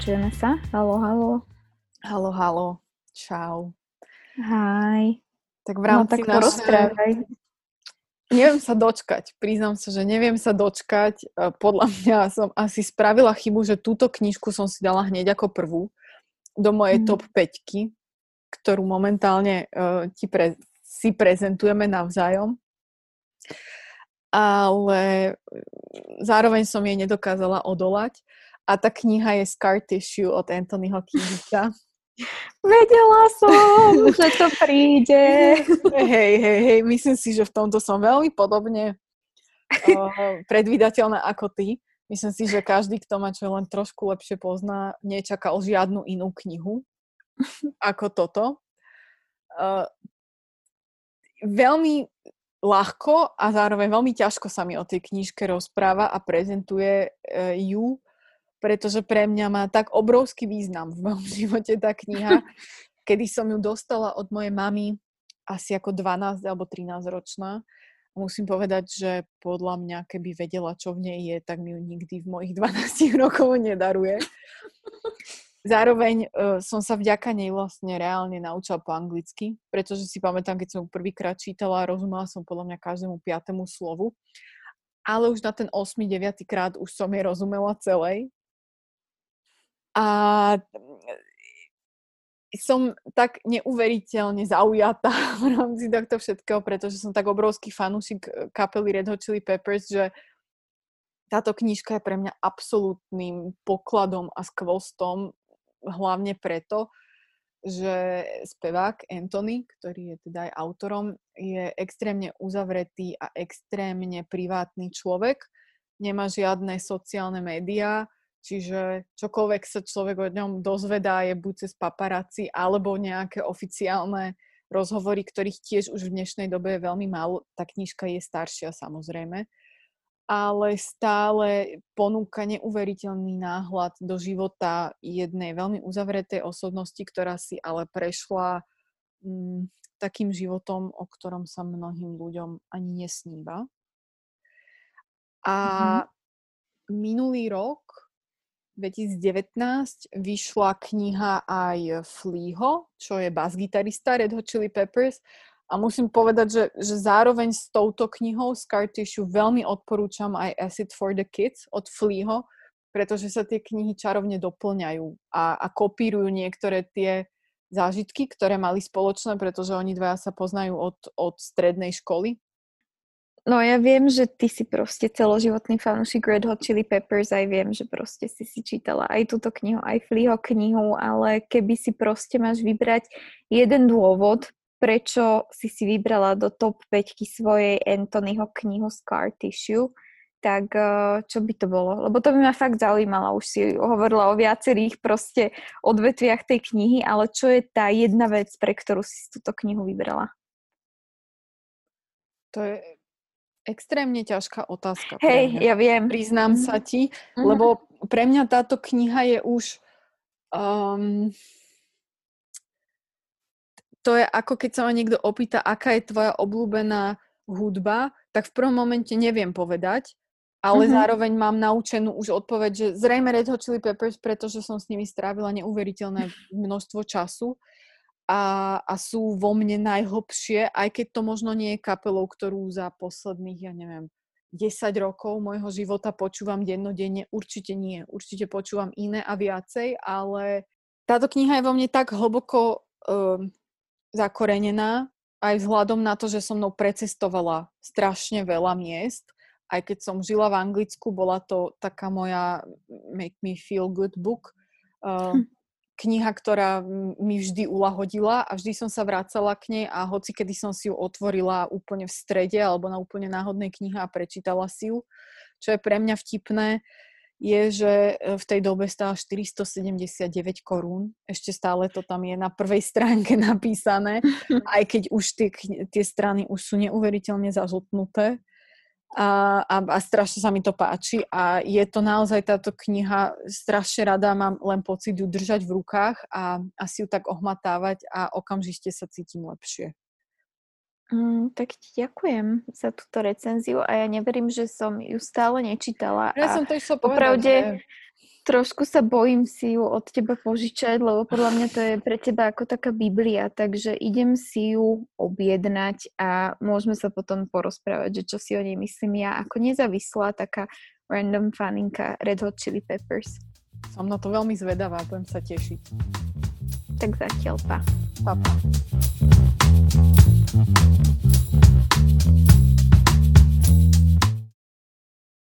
Počujeme sa? Haló, haló. Haló, haló. Čau. Hi. Tak v rámci no, našej... Neviem sa dočkať. Priznám sa, že neviem sa dočkať. Podľa mňa som asi spravila chybu, že túto knižku som si dala hneď ako prvú do mojej top 5, ktorú momentálne si prezentujeme navzájom. Ale zároveň som jej nedokázala odolať. A tá kniha je Scar Tissue od Anthonyho Kiedisa. Vedela som, že to príde. Hej, myslím si, že v tomto som veľmi podobne predvídateľná ako ty. Myslím si, že každý, kto ma čo len trošku lepšie pozná, nečakal žiadnu inú knihu ako toto. Veľmi ľahko a zároveň veľmi ťažko sa mi o tej knižke rozpráva a prezentuje ju, pretože pre mňa má tak obrovský význam v mojom živote tá kniha. Kedy som ju dostala od mojej mamy asi ako 12 alebo 13 ročná. Musím povedať, že podľa mňa, keby vedela, čo v nej je, tak mi ju nikdy v mojich 12 rokov nedaruje. Zároveň som sa vďaka nej vlastne reálne naučila po anglicky, pretože si pamätám, keď som ju prvýkrát čítala, rozumela som podľa mňa každému 5. slovu. Ale už na ten 8-9 krát už som jej rozumela celej. A som tak neuveriteľne zaujatá v rámci takto všetkého, pretože som tak obrovský fanúšik kapely Red Hot Chili Peppers, že táto knižka je pre mňa absolútnym pokladom a skvostom, hlavne preto, že spevák Anthony, ktorý je teda aj autorom, je extrémne uzavretý a extrémne privátny človek. Nemá žiadne sociálne médiá, čiže čokoľvek sa človek o ňom dozvedá je buď cez paparazzi alebo nejaké oficiálne rozhovory, ktorých tiež už v dnešnej dobe je veľmi málo. Tá knižka je staršia samozrejme, ale stále ponúka neuveriteľný náhľad do života jednej veľmi uzavretej osobnosti, ktorá si ale prešla takým životom, o ktorom sa mnohým ľuďom ani nesníva. A minulý rok 2019 vyšla kniha aj Fleaho, čo je basgitarista Red Hot Chili Peppers. A musím povedať, že zároveň s touto knihou Scar Tissue veľmi odporúčam aj Acid for the Kids od Fleaho, pretože sa tie knihy čarovne doplňajú a kopírujú niektoré tie zážitky, ktoré mali spoločné, pretože oni dvaja sa poznajú od strednej školy. No ja viem, že ty si proste celoživotný fanúšik Red Hot Chili Peppers, aj viem, že proste si čítala aj túto knihu, aj Fleaho knihu, ale keby si proste máš vybrať jeden dôvod, prečo si vybrala do top 5 svojej Anthonyho knihu Scar Tissue, tak čo by to bolo? Lebo to by ma fakt zaujímalo, už si hovorila o viacerých proste odvetviach tej knihy, ale čo je tá jedna vec, pre ktorú si túto knihu vybrala? To je extrémne ťažká otázka. Hej, ja viem. Priznám sa ti, lebo pre mňa táto kniha je už... to je ako keď sa ma niekto opýta, aká je tvoja obľúbená hudba, tak v prvom momente neviem povedať, ale zároveň mám naučenú už odpoveď, že zrejme Red Hot Chili Peppers, pretože som s nimi strávila neuveriteľné množstvo času. A sú vo mne najhlbšie, aj keď to možno nie je kapelou, ktorú za posledných, 10 rokov môjho života počúvam dennodenne. Určite nie. Určite počúvam iné a viacej, ale táto kniha je vo mne tak hlboko zakorenená, aj vzhľadom na to, že so mnou precestovala strašne veľa miest. Aj keď som žila v Anglicku, bola to taká moja Make Me Feel Good book, kniha, ktorá mi vždy uľahodila a vždy som sa vracala k nej a hoci kedy som si ju otvorila úplne v strede alebo na úplne náhodnej knihe a prečítala si ju. Čo je pre mňa vtipné, je, že v tej dobe stála 479 korún. Ešte stále to tam je na prvej stránke napísané, aj keď už tie strany už sú neuveriteľne zažltnuté. A strašne sa mi to páči a je to naozaj táto kniha, strašne rada mám len pocit ju držať v rukách a si ju tak ohmatávať a okamžite sa cítim lepšie. Tak ti ďakujem za túto recenziu a ja neverím, že som ju stále nečítala. Ja som to išla povedať. Popravde, trošku sa bojím si ju od teba požičať, lebo podľa mňa to je pre teba ako taká Biblia, takže idem si ju objednať a môžeme sa potom porozprávať, že čo si o nej myslím ja ako nezávislá taká random faninka Red Hot Chili Peppers. Som na to veľmi zvedavá, budem sa tešiť. Tak zatiaľ, pa. Pa, pa.